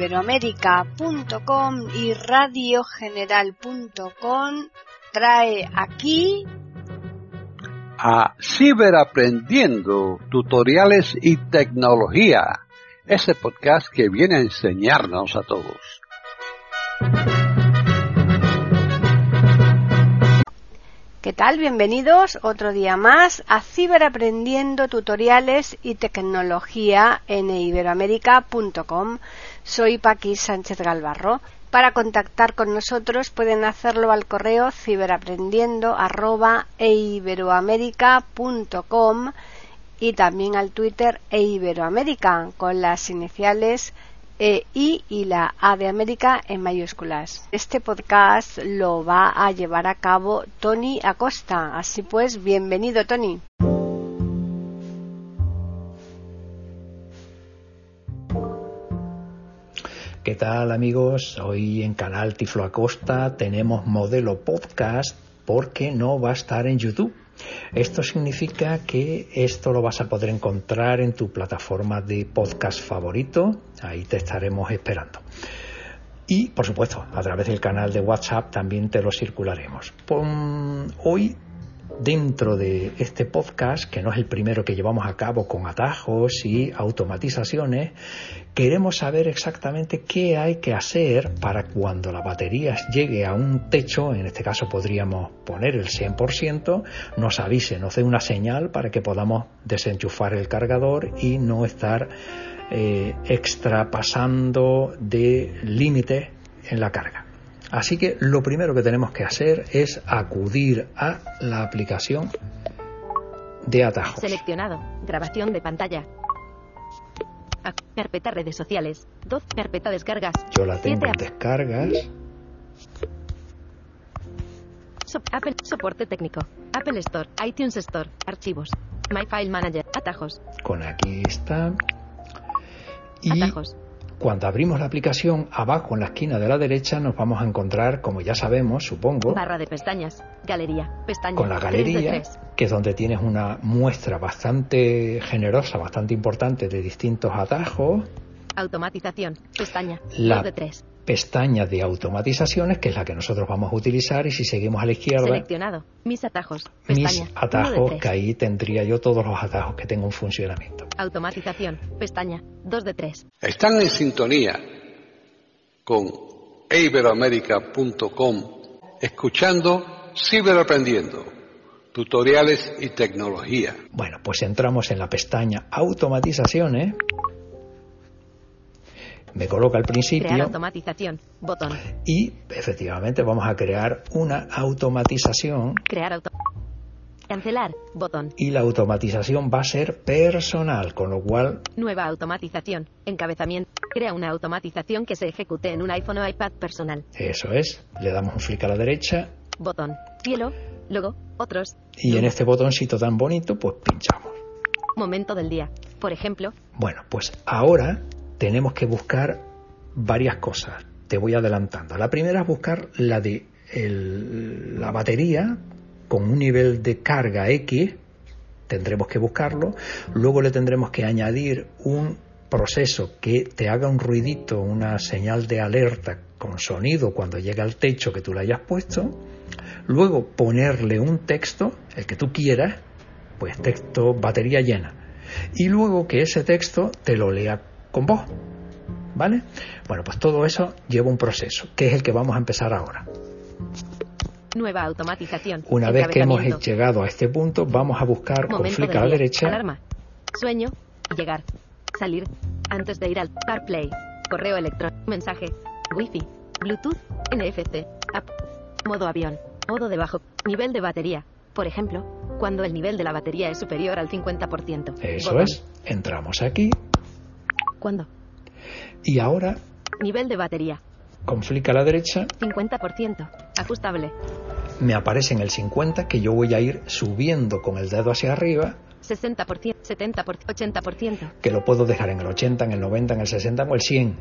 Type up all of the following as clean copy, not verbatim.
iberoamerica.com y radiogeneral.com trae aquí a Ciberaprendiendo, tutoriales y tecnología, ese podcast que viene a enseñarnos a todos. ¿Qué tal? Bienvenidos otro día más a Ciberaprendiendo, tutoriales y tecnología en iberoamerica.com. Soy Paqui Sánchez Galvarro. Para contactar con nosotros pueden hacerlo al correo ciberaprendiendo@eiberoamerica.com y también al Twitter eiberoamerica con las iniciales EI y la A de América en mayúsculas. Este podcast lo va a llevar a cabo Tony Acosta. Así pues, bienvenido, Tony. ¿Qué tal, amigos? Hoy en Canal Tiflo Acosta tenemos modelo podcast porque no va a estar en YouTube. Esto significa que esto lo vas a poder encontrar en tu plataforma de podcast favorito. Ahí te estaremos esperando. Y, por supuesto, a través del canal de WhatsApp también te lo circularemos. Hoy, dentro de este podcast, que no es el primero que llevamos a cabo con atajos y automatizaciones, queremos saber exactamente qué hay que hacer para cuando la batería llegue a un techo, en este caso podríamos poner el 100%, nos avise, nos dé una señal para que podamos desenchufar el cargador y no estar extrapasando de límite en la carga. Así que lo primero que tenemos que hacer es acudir a la aplicación de atajos. Seleccionado. Grabación de pantalla. Carpeta redes sociales. 2. Carpeta descargas. Yo la tengo en descargas. Apple. Soporte técnico. Apple Store. iTunes Store. Archivos. My File Manager. Atajos. Con aquí está. Y atajos. Cuando abrimos la aplicación, abajo en la esquina de la derecha nos vamos a encontrar, como ya sabemos, supongo, barra de pestañas, galería, pestaña, con la galería, que es donde tienes una muestra bastante generosa, bastante importante de distintos atajos. Automatización, pestaña, la de 3. Pestaña de automatizaciones, que es la que nosotros vamos a utilizar, y si seguimos a la izquierda, seleccionado, mis atajos, pestaña, mis atajos, que ahí tendría yo todos los atajos que tengo en funcionamiento. Automatización, pestaña, 2 de 3. Están en sintonía con iberoamerica.com, escuchando Ciberaprendiendo, tutoriales y tecnología. Bueno, pues entramos en la pestaña automatizaciones. Me coloca al principio. Crear automatización. Botón. Y efectivamente vamos a crear una automatización. Cancelar. Botón. Y la automatización va a ser personal, con lo cual. Nueva automatización. Encabezamiento. Crea una automatización que se ejecute en un iPhone o iPad personal. Eso es. Le damos un flick a la derecha. Botón. Cielo. Luego. Otros. Y en este botoncito tan bonito, pues pinchamos. Momento del día. Por ejemplo. Bueno, pues ahora tenemos que buscar varias cosas. Te voy adelantando. La primera es buscar la de la batería con un nivel de carga X. Tendremos que buscarlo. Luego le tendremos que añadir un proceso que te haga un ruidito, una señal de alerta con sonido cuando llegue al techo que tú le hayas puesto. Luego ponerle un texto, el que tú quieras, pues texto batería llena. Y luego que ese texto te lo lea con voz, ¿vale? Bueno, pues todo eso lleva un proceso, que es el que vamos a empezar ahora. Nueva automatización. Una vez que hemos llegado a este punto, vamos a buscar con clic a la derecha. Alarma. Sueño. Llegar. Salir. Antes de ir al CarPlay. Correo electrónico. Mensaje. Wi-Fi. Bluetooth. NFC. App. Modo avión. Modo debajo. Nivel de batería. Por ejemplo, cuando el nivel de la batería es superior al 50%. Eso es. Entramos aquí. ¿Cuándo? Y ahora. Nivel de batería. Con flick a la derecha. 50%. Ajustable. Me aparece en el 50, que yo voy a ir subiendo con el dedo hacia arriba. 60%, 70%, 80%. Que lo puedo dejar en el 80, en el 90, en el 60 o el 100.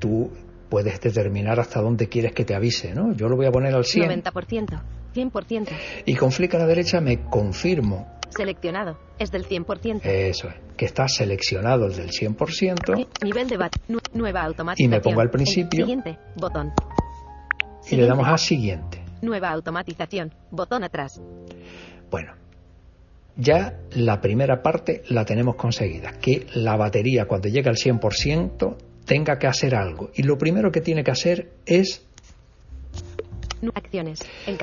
Tú puedes determinar hasta dónde quieres que te avise, ¿no? Yo lo voy a poner al 100. 90%, 100%. Y con flick a la derecha me confirmo Seleccionado. Es del 100%. Eso es. Que está seleccionado el del 100%. Nivel de nueva automatización. Y me pongo al principio. Siguiente. Botón. Y siguiente. Le damos a siguiente. Nueva automatización. Botón atrás. Bueno. Ya la primera parte la tenemos conseguida. Que la batería cuando llegue al 100% tenga que hacer algo. Y lo primero que tiene que hacer es... acciones.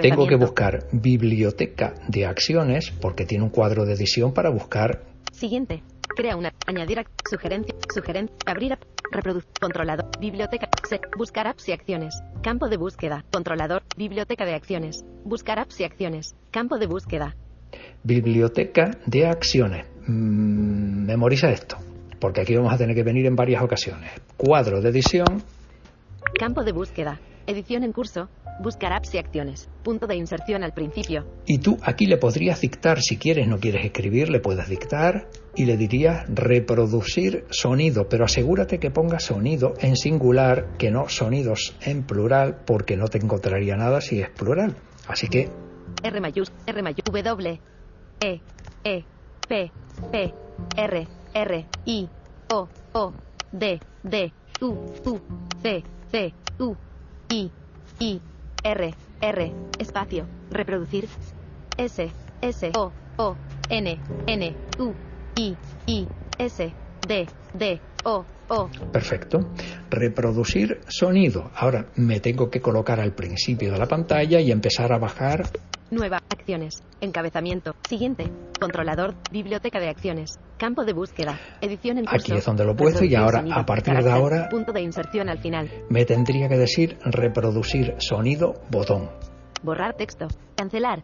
Tengo que buscar biblioteca de acciones porque tiene un cuadro de edición para buscar. Siguiente. Crea una. Añadir. Sugerencia. Sugerencia. Abrir. Reproducir. Controlador. Biblioteca. Buscar apps y acciones. Campo de búsqueda. Controlador. Biblioteca de acciones. Buscar apps y acciones. Campo de búsqueda. Biblioteca de acciones. Memoriza esto, porque aquí vamos a tener que venir en varias ocasiones. Cuadro de edición. Campo de búsqueda. Edición en curso. Buscar apps y acciones. Punto de inserción al principio. Y tú aquí le podrías dictar, si quieres, no quieres escribir, le puedes dictar y le dirías reproducir sonido, pero asegúrate que ponga sonido en singular, que no sonidos en plural, porque no te encontraría nada si es plural. Así que... R mayús, R mayús, W, E, P, R, I, O, D, U, C, I, R, espacio, reproducir, S, O, N, I, S, D, O. Perfecto. Reproducir sonido. Ahora me tengo que colocar al principio de la pantalla y empezar a bajar. Nueva, acciones, encabezamiento, siguiente, controlador, biblioteca de acciones, campo de búsqueda, edición en curso. Aquí es donde lo puedo y ahora, sonido, a partir carácter, de ahora, punto de inserción al final. Me tendría que decir reproducir sonido, botón. Borrar texto, cancelar,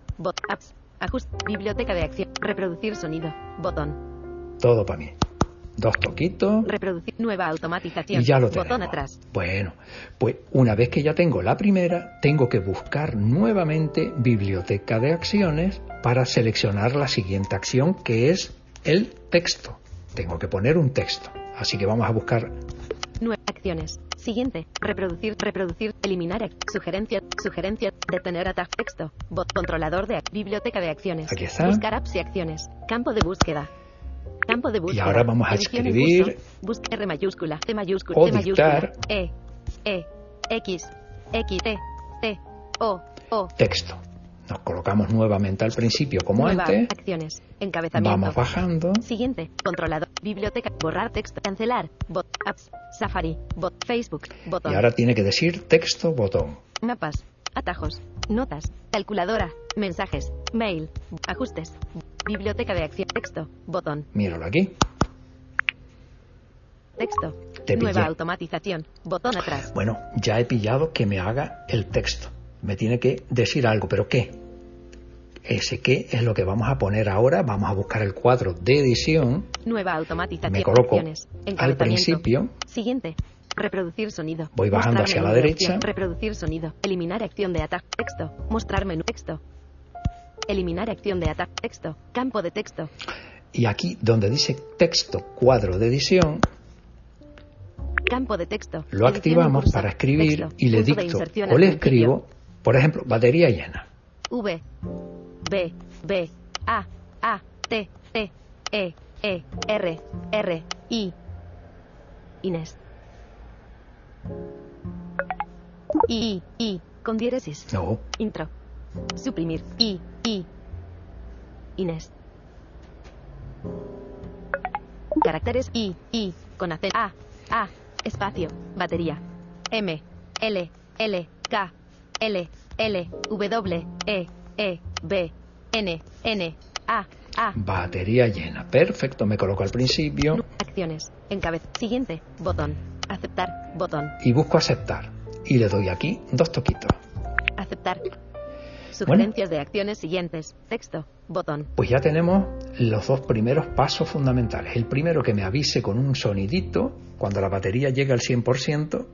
apps, ajuste, biblioteca de acción, reproducir sonido, botón. Todo para mí. Dos toquitos. Reproducir nueva automatización. Y ya lo tenemos. Botón atrás. Bueno, pues una vez que ya tengo la primera, tengo que buscar nuevamente biblioteca de acciones para seleccionar la siguiente acción, que es el texto. Tengo que poner un texto. Así que vamos a buscar. Nuevas acciones. Siguiente. Reproducir. Eliminar. Sugerencia. Detener atajo. Texto. Controlador de biblioteca de acciones. Aquí está. Buscar apps y acciones. Campo de búsqueda. Campo de búsqueda. Y ahora vamos a escribir. Busca R mayúscula, C mayúscula, o dictar. X, T, O. Texto. Nos colocamos nuevamente al principio como nueva antes. Acciones. Encabezamiento. Vamos bajando. Siguiente. Controlador. Biblioteca. Borrar texto. Cancelar. Bot. Apps. Safari. Bot. Facebook. Botón. Y ahora tiene que decir texto, botón. Mapas. Atajos. Notas. Calculadora. Mensajes. Mail. Ajustes. Biblioteca de acción. Texto. Botón. Míralo aquí. Texto. Nueva automatización. Botón atrás. Bueno, ya he pillado que me haga el texto. Me tiene que decir algo, pero ¿qué? Ese qué es lo que vamos a poner ahora. Vamos a buscar el cuadro de edición. Nueva automatización. Me coloco al principio. Siguiente. Reproducir sonido. Voy bajando hacia la derecha. Reproducir sonido. Eliminar acción de atajo. Texto. Mostrar menú. Texto. Eliminar acción de atajo. Texto. Campo de texto. Y aquí donde dice texto, cuadro de edición. Campo de texto. Lo activamos para escribir texto, y le dicto o le escribo, por ejemplo, batería llena. V, B, A, T, E, R, I. Inés. I, con diéresis. No. Intro. Suprimir. I. Inés. Caracteres. I, con acento. A, espacio, batería. M, L, K, L, W, E, B, N, A. Batería llena. Perfecto, me coloco al principio. Acciones. Encabezamiento. Siguiente. Botón. Aceptar. Botón. Y busco aceptar. Y le doy aquí dos toquitos. Aceptar. Sugerencias de acciones siguientes. Texto. Botón. Pues ya tenemos los dos primeros pasos fundamentales. El primero, que me avise con un sonidito cuando la batería llegue al 100%.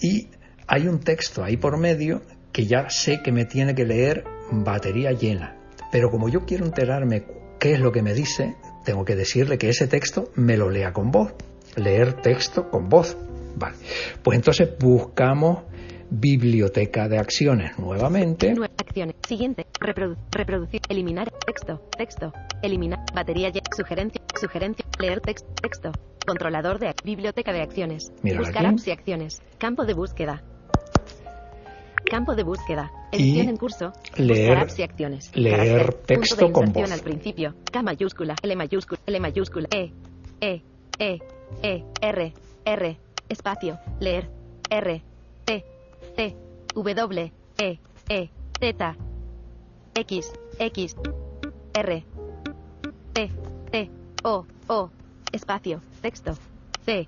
Y hay un texto ahí por medio que ya sé que me tiene que leer batería llena. Pero como yo quiero enterarme qué es lo que me dice, tengo que decirle que ese texto me lo lea con voz. Leer texto con voz. Vale. Pues entonces buscamos biblioteca de acciones nuevamente. Seleccione. Siguiente. Reproducir. Eliminar. Texto. Eliminar. Batería. Sugerencia. Leer texto. Controlador de biblioteca de acciones. Mira, buscar aquí. Apps y acciones. Campo de búsqueda. Edición en curso. Leer apps y acciones. Leer texto con voz. Al principio. K mayúscula. L mayúscula. R. Espacio. Leer. R. T. W. Z. X. R. T. O. Espacio. Texto. C.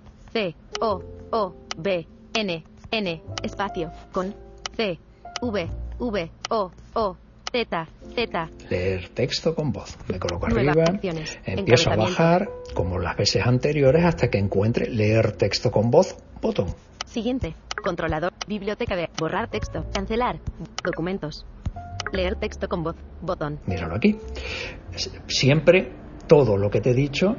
O. B. N. Espacio. Con. C. V. O. Z. Leer texto con voz. Me coloco arriba, empiezo a bajar, como las veces anteriores, hasta que encuentre leer texto con voz, botón. Siguiente. Controlador. Biblioteca de borrar texto. Cancelar. Documentos. Leer texto con voz. Botón. Míralo aquí. Siempre todo lo que te he dicho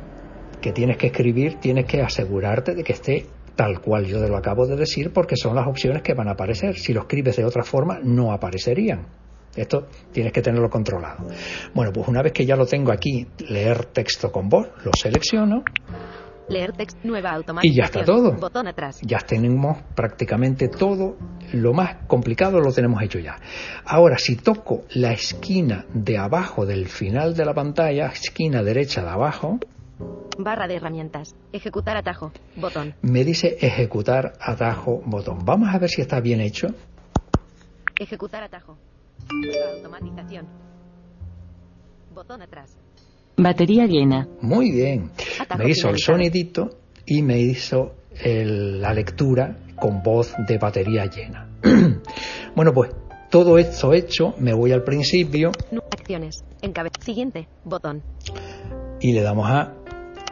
que tienes que escribir, tienes que asegurarte de que esté tal cual yo te lo acabo de decir, porque son las opciones que van a aparecer. Si lo escribes de otra forma, no aparecerían. Esto tienes que tenerlo controlado. Bueno, pues una vez que ya lo tengo aquí, leer texto con voz, lo selecciono. Leer texto, nueva automática. Y ya está todo. Botón atrás. Ya tenemos prácticamente todo. Lo más complicado lo tenemos hecho ya. Ahora, si toco la esquina de abajo del final de la pantalla, esquina derecha de abajo... Barra de herramientas. Ejecutar atajo. Botón. Me dice ejecutar atajo. Botón. Vamos a ver si está bien hecho. Ejecutar atajo. Automatización. Botón atrás. Batería llena. Muy bien. Atajo me hizo finalizado. El sonidito y me hizo la lectura con voz de batería llena. Bueno, pues todo esto hecho, me voy al principio. Acciones. Siguiente. Botón. Y le damos a...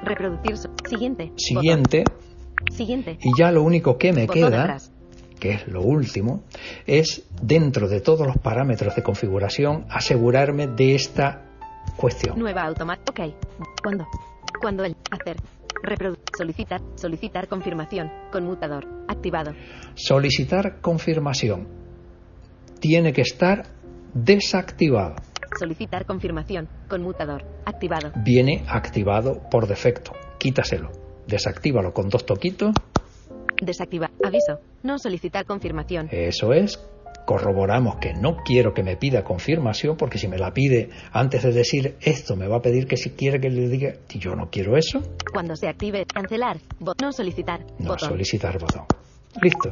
Reproducir. Siguiente. Siguiente. Y ya lo único que me queda, que es lo último, es dentro de todos los parámetros de configuración asegurarme de esta cuestión. Nueva automática. Ok. Cuando el hacer. Solicitar confirmación. Conmutador. Activado. Solicitar confirmación. Tiene que estar desactivado. Solicitar confirmación. Conmutador. Activado. Viene activado por defecto. Quítaselo. Desactívalo con 2 toquitos. Desactiva. Aviso. No solicitar confirmación. Eso es. Corroboramos que no quiero que me pida confirmación, porque si me la pide antes de decir esto, me va a pedir que si quiere que le diga, yo no quiero eso. Cuando se active, cancelar. No solicitar. No botón. Solicitar botón. Listo.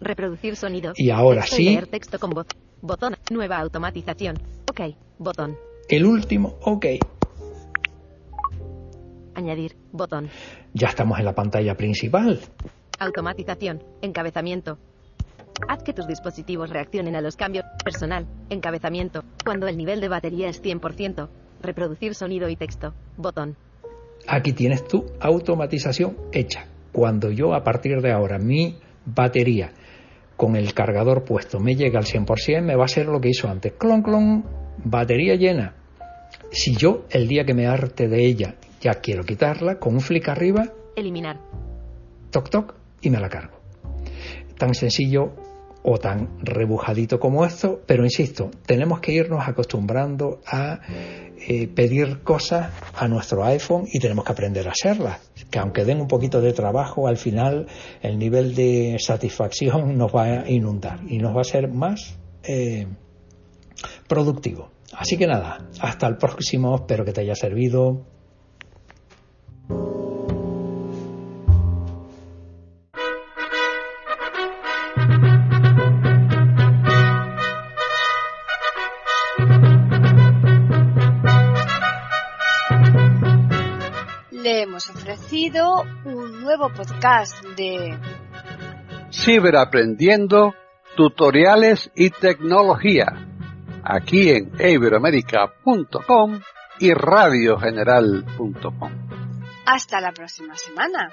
Reproducir sonido. Y ahora texto sí. Leer texto con voz. Botón. Nueva automatización. Ok, botón. El último, ok. Añadir, botón. Ya estamos en la pantalla principal. Automatización, encabezamiento. Haz que tus dispositivos reaccionen a los cambios. Personal, encabezamiento. Cuando el nivel de batería es 100%. Reproducir sonido y texto, botón. Aquí tienes tu automatización hecha. Cuando yo, a partir de ahora, mi batería con el cargador puesto me llega al 100%, me va a hacer lo que hizo antes. Clon, clon. Batería llena. Si yo, el día que me harte de ella, ya quiero quitarla, con un flick arriba... Eliminar. Toc, toc, y me la cargo. Tan sencillo o tan rebujadito como esto, pero insisto, tenemos que irnos acostumbrando a pedir cosas a nuestro iPhone y tenemos que aprender a hacerlas. Que aunque den un poquito de trabajo, al final el nivel de satisfacción nos va a inundar y nos va a hacer más... productivo. Así que nada, hasta el próximo, espero que te haya servido. Le hemos ofrecido un nuevo podcast de Ciberaprendiendo, tutoriales y tecnología. Aquí en iberoamerica.com y radiogeneral.com. Hasta la próxima semana.